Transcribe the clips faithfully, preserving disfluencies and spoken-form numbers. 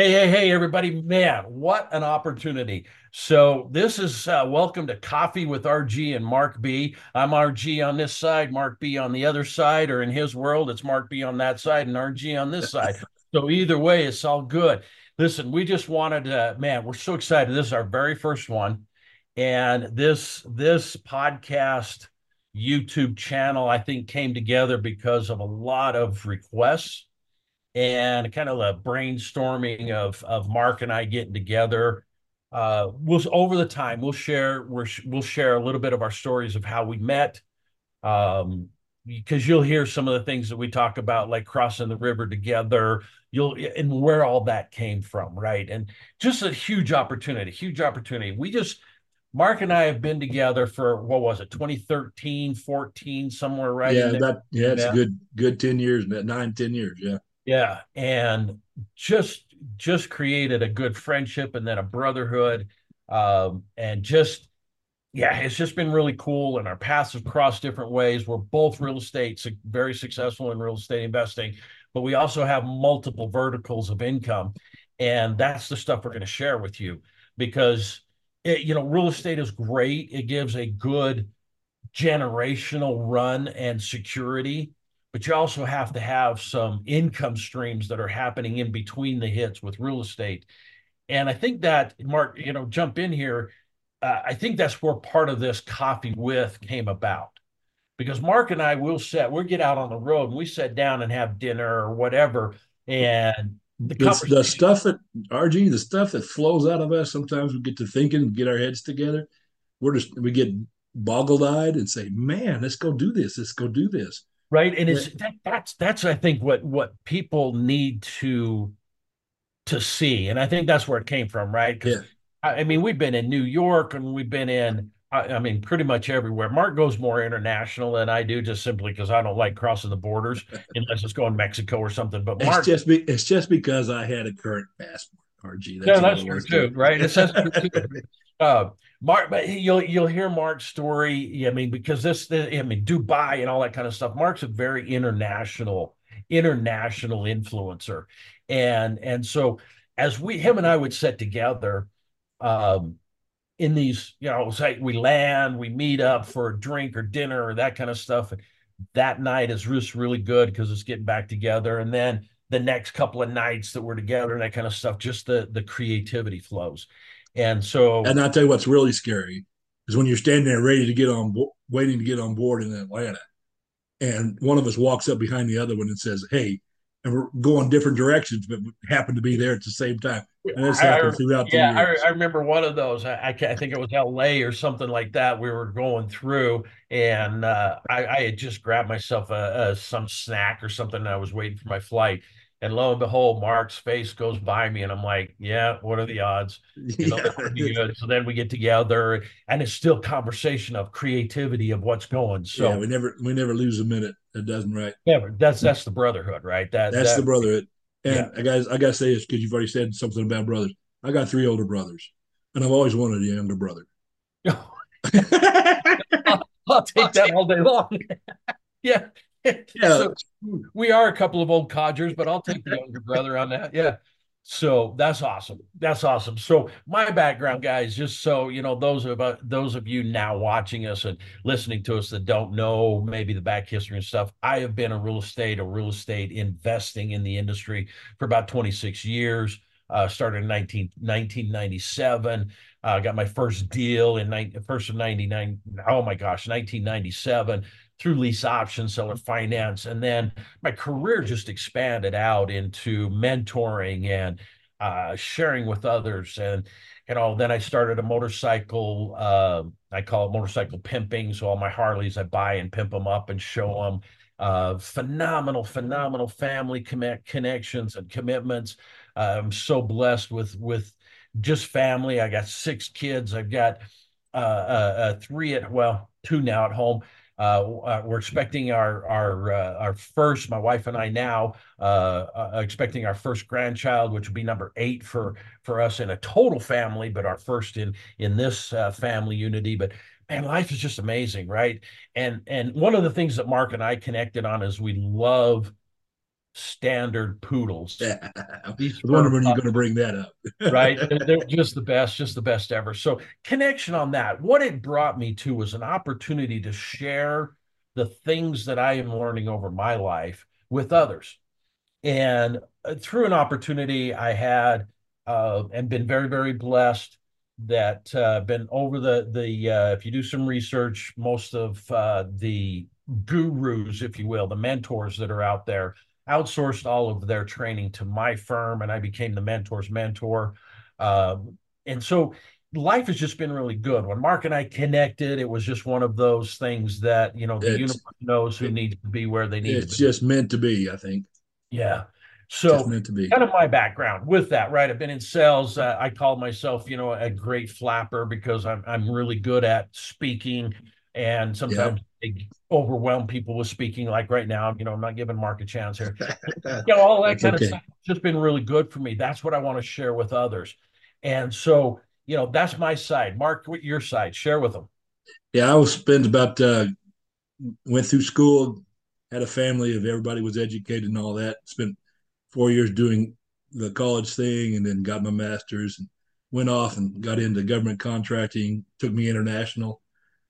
Hey, hey, hey, everybody. Man, what an opportunity. So this is uh, welcome to Coffee with R G and Mark B. I'm R G on this side, Mark B on the other side, or in his world, it's Mark B on that side and R G on this side. So either way, it's all good. Listen, we just wanted to, man, we're so excited. This is our very first one. And this this podcast, YouTube channel, I think came together because of a lot of requests. And kind of the brainstorming of of Mark and I getting together. Uh, we'll over the time we'll share we're, we'll share a little bit of our stories of how we met, um, because you'll hear some of the things that we talk about, like crossing the river together. You'll and where all that came from, right? And just a huge opportunity, huge opportunity. We just Mark and I have been together for what was it, twenty thirteen, fourteen, somewhere right? Yeah, that yeah, it's yeah. a good good ten years, nine ten years, yeah. Yeah, and just just created a good friendship and then a brotherhood, um, and just, yeah, it's just been really cool, and our paths have crossed different ways. We're both real estate, very successful in real estate investing, but we also have multiple verticals of income, and that's the stuff we're going to share with you because, it, you know, real estate is great. It gives a good generational run and security. But you also have to have some income streams that are happening in between the hits with real estate. And I think that, Mark, you know, jump in here. Uh, I think that's where part of this Coffee With came about. Because Mark and I will set, we'll get out on the road and we sit down and have dinner or whatever. And the, conversation- the stuff that, R G, the stuff that flows out of us, sometimes we get to thinking, get our heads together. We're just, we get boggled eyed and say, man, let's go do this. Let's go do this. Right. And it's that, that's that's, I think, what what people need to to see. And I think that's where it came from. Right. Because yeah. I, I mean, we've been in New York and we've been in, I, I mean, pretty much everywhere. Mark goes more international than I do, just simply because I don't like crossing the borders unless it's going to Mexico or something. But Mark, it's just be, it's just because I had a current passport. R G. That's, no, that's true too, right? It's that's true too. Uh, Mark, but you'll you'll hear Mark's story. I mean, because this, this, I mean, Dubai and all that kind of stuff. Mark's a very international, international influencer, and and so as we, him and I would sit together, um, in these, you know, say we land, we meet up for a drink or dinner or that kind of stuff. And that night is just really good because it's getting back together, and then the next couple of nights that we're together and that kind of stuff, just the, the creativity flows. And so, and I'll tell you what's really scary is when you're standing there ready to get on, bo- waiting to get on board in Atlanta. And one of us walks up behind the other one and says, hey, and we're going different directions, but we happen to be there at the same time. And this happened throughout the years. Yeah, I, I remember one of those. I, I think it was L A or something like that. We were going through, and uh, I, I had just grabbed myself a, a some snack or something. And I was waiting for my flight. And lo and behold, Mark's face goes by me, and I'm like, yeah, what are the odds? You know, yeah. So then we get together, and it's still conversation of creativity of what's going. So yeah, we never we never lose a minute. It doesn't, right? Never. That's that's the brotherhood, right? That, that's that, the brotherhood. And yeah. I guys, I gotta say this because you've already said something about brothers. I got three older brothers, and I've always wanted a younger brother. I'll, I'll take I'll that take all day long. yeah. Yeah. So we are a couple of old codgers, but I'll take the younger brother on that. Yeah. So that's awesome. That's awesome. So my background, guys, just so you know, those of uh, those of you now watching us and listening to us that don't know maybe the back history and stuff, I have been a real estate, a real estate investing in the industry for about twenty-six years. Uh, started in nineteen, nineteen ninety-seven. Uh, got my first deal in ni- first of ninety-nine. Oh my gosh, nineteen ninety-seven. Through lease option, seller finance. And then my career just expanded out into mentoring and uh, sharing with others. And, you know, then I started a motorcycle, uh, I call it motorcycle pimping. So all my Harleys, I buy and pimp them up and show them. Uh, phenomenal, phenomenal family connect connections and commitments. Uh, I'm so blessed with, with just family. I got six kids. I've got uh, uh, three at, well, two now at home. Uh, we're expecting our our uh, our first. My wife and I now uh, are expecting our first grandchild, which would be number eight for for us in a total family, but our first in in this uh, family unity. But man, life is just amazing, right? And and one of the things that Mark and I connected on is we love standard poodles. Yeah, I was wondering when you're going to bring that up. Right? They're just the best, just the best ever. So connection on that. What it brought me to was an opportunity to share the things that I am learning over my life with others. And through an opportunity I had uh, and been very, very blessed that uh, been over the, the uh, if you do some research, most of uh, the gurus, if you will, the mentors that are out there, outsourced all of their training to my firm, and I became the mentor's mentor. Uh, and so life has just been really good. When Mark and I connected, it was just one of those things that, you know, the it's, universe knows who it, needs to be where they need it's to be. It's just meant to be, I think. Yeah. So meant to be. Kind of my background with that, right? I've been in sales. Uh, I call myself, you know, a great flapper because I'm I'm really good at speaking, and sometimes yeah. I overwhelm people with speaking. Like right now, you know, I'm not giving Mark a chance here. You know, all that kind okay. of stuff has just been really good for me. That's what I want to share with others. And so, you know, that's my side. Mark, what your side? Share with them. Yeah, I was spent about uh, went through school, had a family of everybody was educated and all that. Spent four years doing the college thing, and then got my master's and went off and got into government contracting, took me international,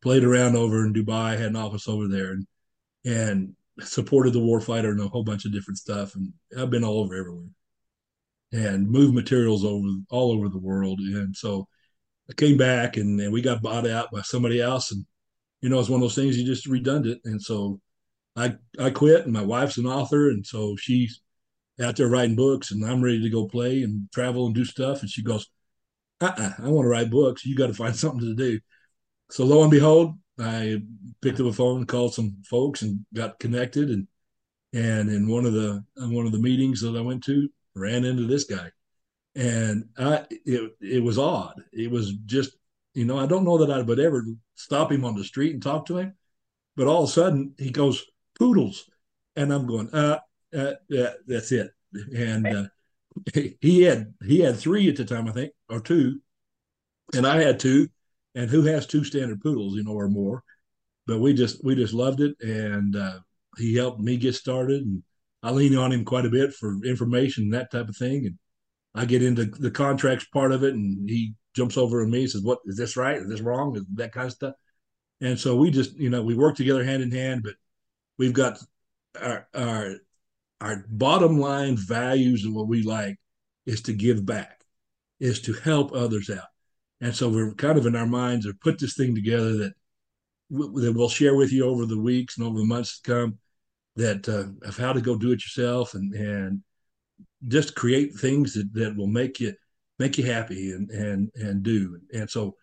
played around over in Dubai, had an office over there, and, and supported the warfighter and a whole bunch of different stuff. And I've been all over everywhere and moved materials over all over the world. And so I came back, and, and we got bought out by somebody else. And, you know, it's one of those things, you just redundant. And so I, I quit, and my wife's an author. And so she's out there writing books, and I'm ready to go play and travel and do stuff. And she goes, uh-uh, I want to write books. You got to find something to do. So lo and behold, I picked up a phone and called some folks and got connected. And, and in one of the, one of the meetings that I went to, ran into this guy, and I, it, it was odd. It was just, you know, I don't know that I would ever stop him on the street and talk to him, but all of a sudden he goes, poodles. And I'm going, uh, Uh, yeah, that's it. And uh, he had he had three at the time, I think, or two, and I had two. And who has two standard poodles, you know, or more? But we just we just loved it, and uh, he helped me get started. And I lean on him quite a bit for information and that type of thing. And I get into the contracts part of it, and he jumps over on me and says, "What is this right? Is this wrong?" Is that kind of stuff. And so we just, you know, we work together hand in hand. But we've got our our Our bottom line values and what we like is to give back, is to help others out. And so we're kind of in our minds have put this thing together that, that we'll share with you over the weeks and over the months to come, that uh, of how to go do it yourself and, and just create things that, that will make you make you happy and and and do. And so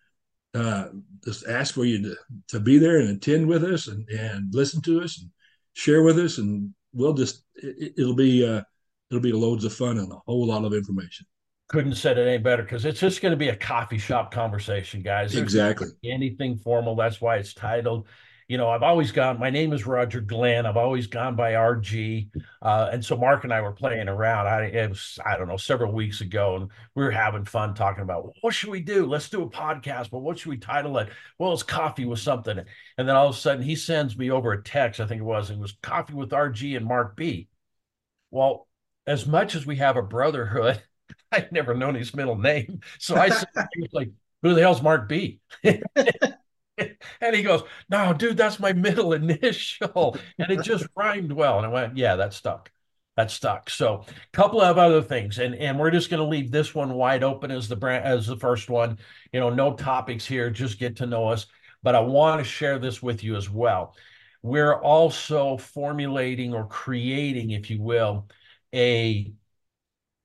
uh, just ask for you to, to be there and attend with us and, and listen to us and share with us, and we'll just it, it'll be uh it'll be loads of fun and a whole lot of information. Couldn't said it any better, because it's just going to be a coffee shop conversation, guys. There's exactly anything formal. That's why it's titled, you know, I've always gone, my name is Roger Glenn, I've always gone by R G, uh and so Mark and I were playing around, I it was I don't know several weeks ago, and we were having fun talking about what should we do, let's do a podcast, but what should we title it? Well, it's Coffee with something. And then all of a sudden he sends me over a text, I think it was it was Coffee with R G and Mark B. Well, as much as we have a brotherhood, I've never known his middle name, so I said, he was like, who the hell's Mark B? And he goes, no, dude, that's my middle initial. And it just rhymed well. And I went, yeah, that stuck. That stuck. So a couple of other things. And, and we're just going to leave this one wide open as the brand, as the first one. You know, no topics here. Just get to know us. But I want to share this with you as well. We're also formulating or creating, if you will, a,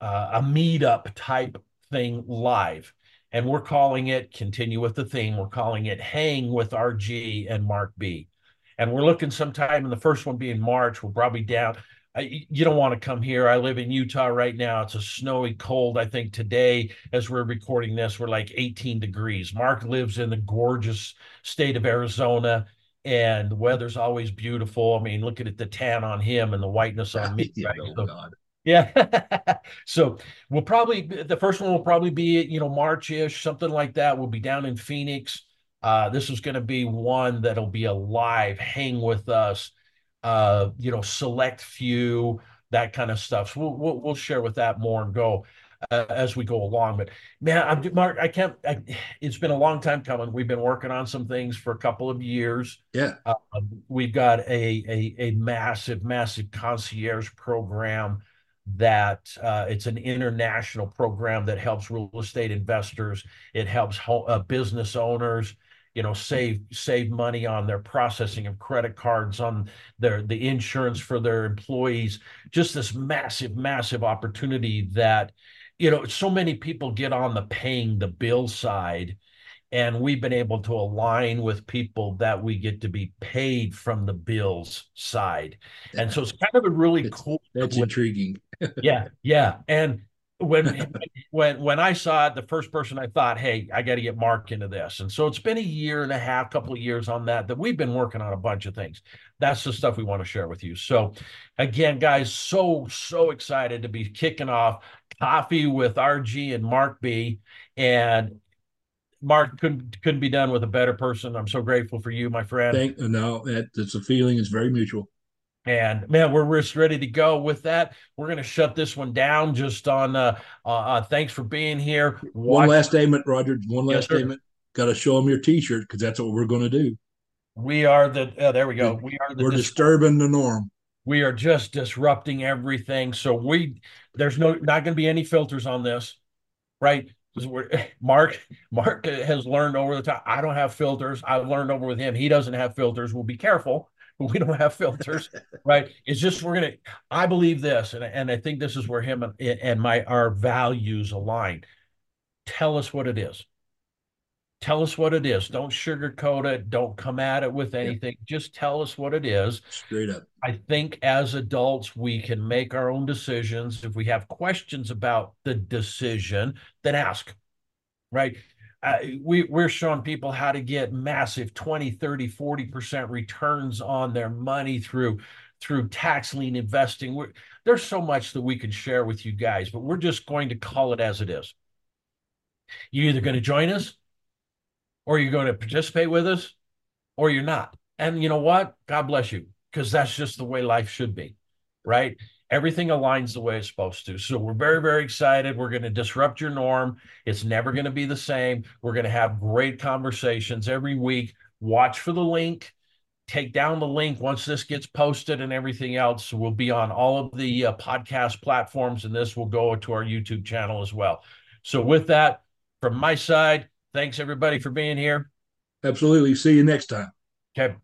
uh, a meetup type thing live. And we're calling it, continue with the theme, we're calling it Hang with R G and Mark B. And we're looking sometime, and the first one being March, we'll probably down. I, you don't want to come here. I live in Utah right now. It's a snowy cold. I think today, as we're recording this, we're like eighteen degrees. Mark lives in the gorgeous state of Arizona, and the weather's always beautiful. I mean, looking at the tan on him and the whiteness on me. Right? Oh, God. Yeah. So we'll probably, the first one will probably be, you know, March-ish, something like that. We'll be down in Phoenix. Uh, this is going to be one that'll be a live hang with us, uh, you know, select few, that kind of stuff. So we'll we'll, we'll share with that more and go uh, as we go along. But man, I'm Mark. I can't. I, it's been a long time coming. We've been working on some things for a couple of years. Yeah, uh, we've got a a a massive massive concierge program that uh, it's an international program that helps real estate investors. It helps ho- uh, business owners, you know, save save money on their processing of credit cards, on their the insurance for their employees. Just this massive, massive opportunity that, you know, so many people get on the paying the bill side, and we've been able to align with people that we get to be paid from the bills side. Yeah. And so it's kind of a really it's, cool. That's intriguing. yeah, yeah. And when when when I saw it, the first person I thought, hey, I got to get Mark into this. And so it's been a year and a half, couple of years on that, that we've been working on a bunch of things. That's the stuff we want to share with you. So again, guys, so, so excited to be kicking off Coffee with R G and Mark B. And Mark, couldn't couldn't be done with a better person. I'm so grateful for you, my friend. Thank, no, that, that's a feeling. It's very mutual. And man, we're just ready to go with that. We're going to shut this one down just on uh, uh, thanks for being here. Watch- one last statement, Roger. One last yes, statement. Got to show them your T-shirt because that's what we're going to do. We are the, oh, there we go. We are the we're dis- disturbing the norm. We are just disrupting everything. So we, there's no, not going to be any filters on this, right? Mark, Mark has learned over the time. I don't have filters. I learned over with him. He doesn't have filters. We'll be careful. We don't have filters, right? It's just we're going to, I believe this, and, and I think this is where him and, and my our values align. Tell us what it is. Tell us what it is. Don't sugarcoat it. Don't come at it with anything. Yeah. Just tell us what it is. Straight up. I think as adults, we can make our own decisions. If we have questions about the decision, then ask, right? Uh, we, we're showing people how to get massive twenty, thirty, forty percent returns on their money through through tax lien investing. We're, there's so much that we can share with you guys, but we're just going to call it as it is. You're either going to join us, or you're going to participate with us, or you're not. And you know what? God bless you, because that's just the way life should be, right? Everything aligns the way it's supposed to. So we're very, very excited. We're going to disrupt your norm. It's never going to be the same. We're going to have great conversations every week. Watch for the link. Take down the link once this gets posted and everything else. We'll be on all of the uh, podcast platforms, and this will go to our YouTube channel as well. So with that, from my side, thanks everybody for being here. Absolutely. See you next time. Okay.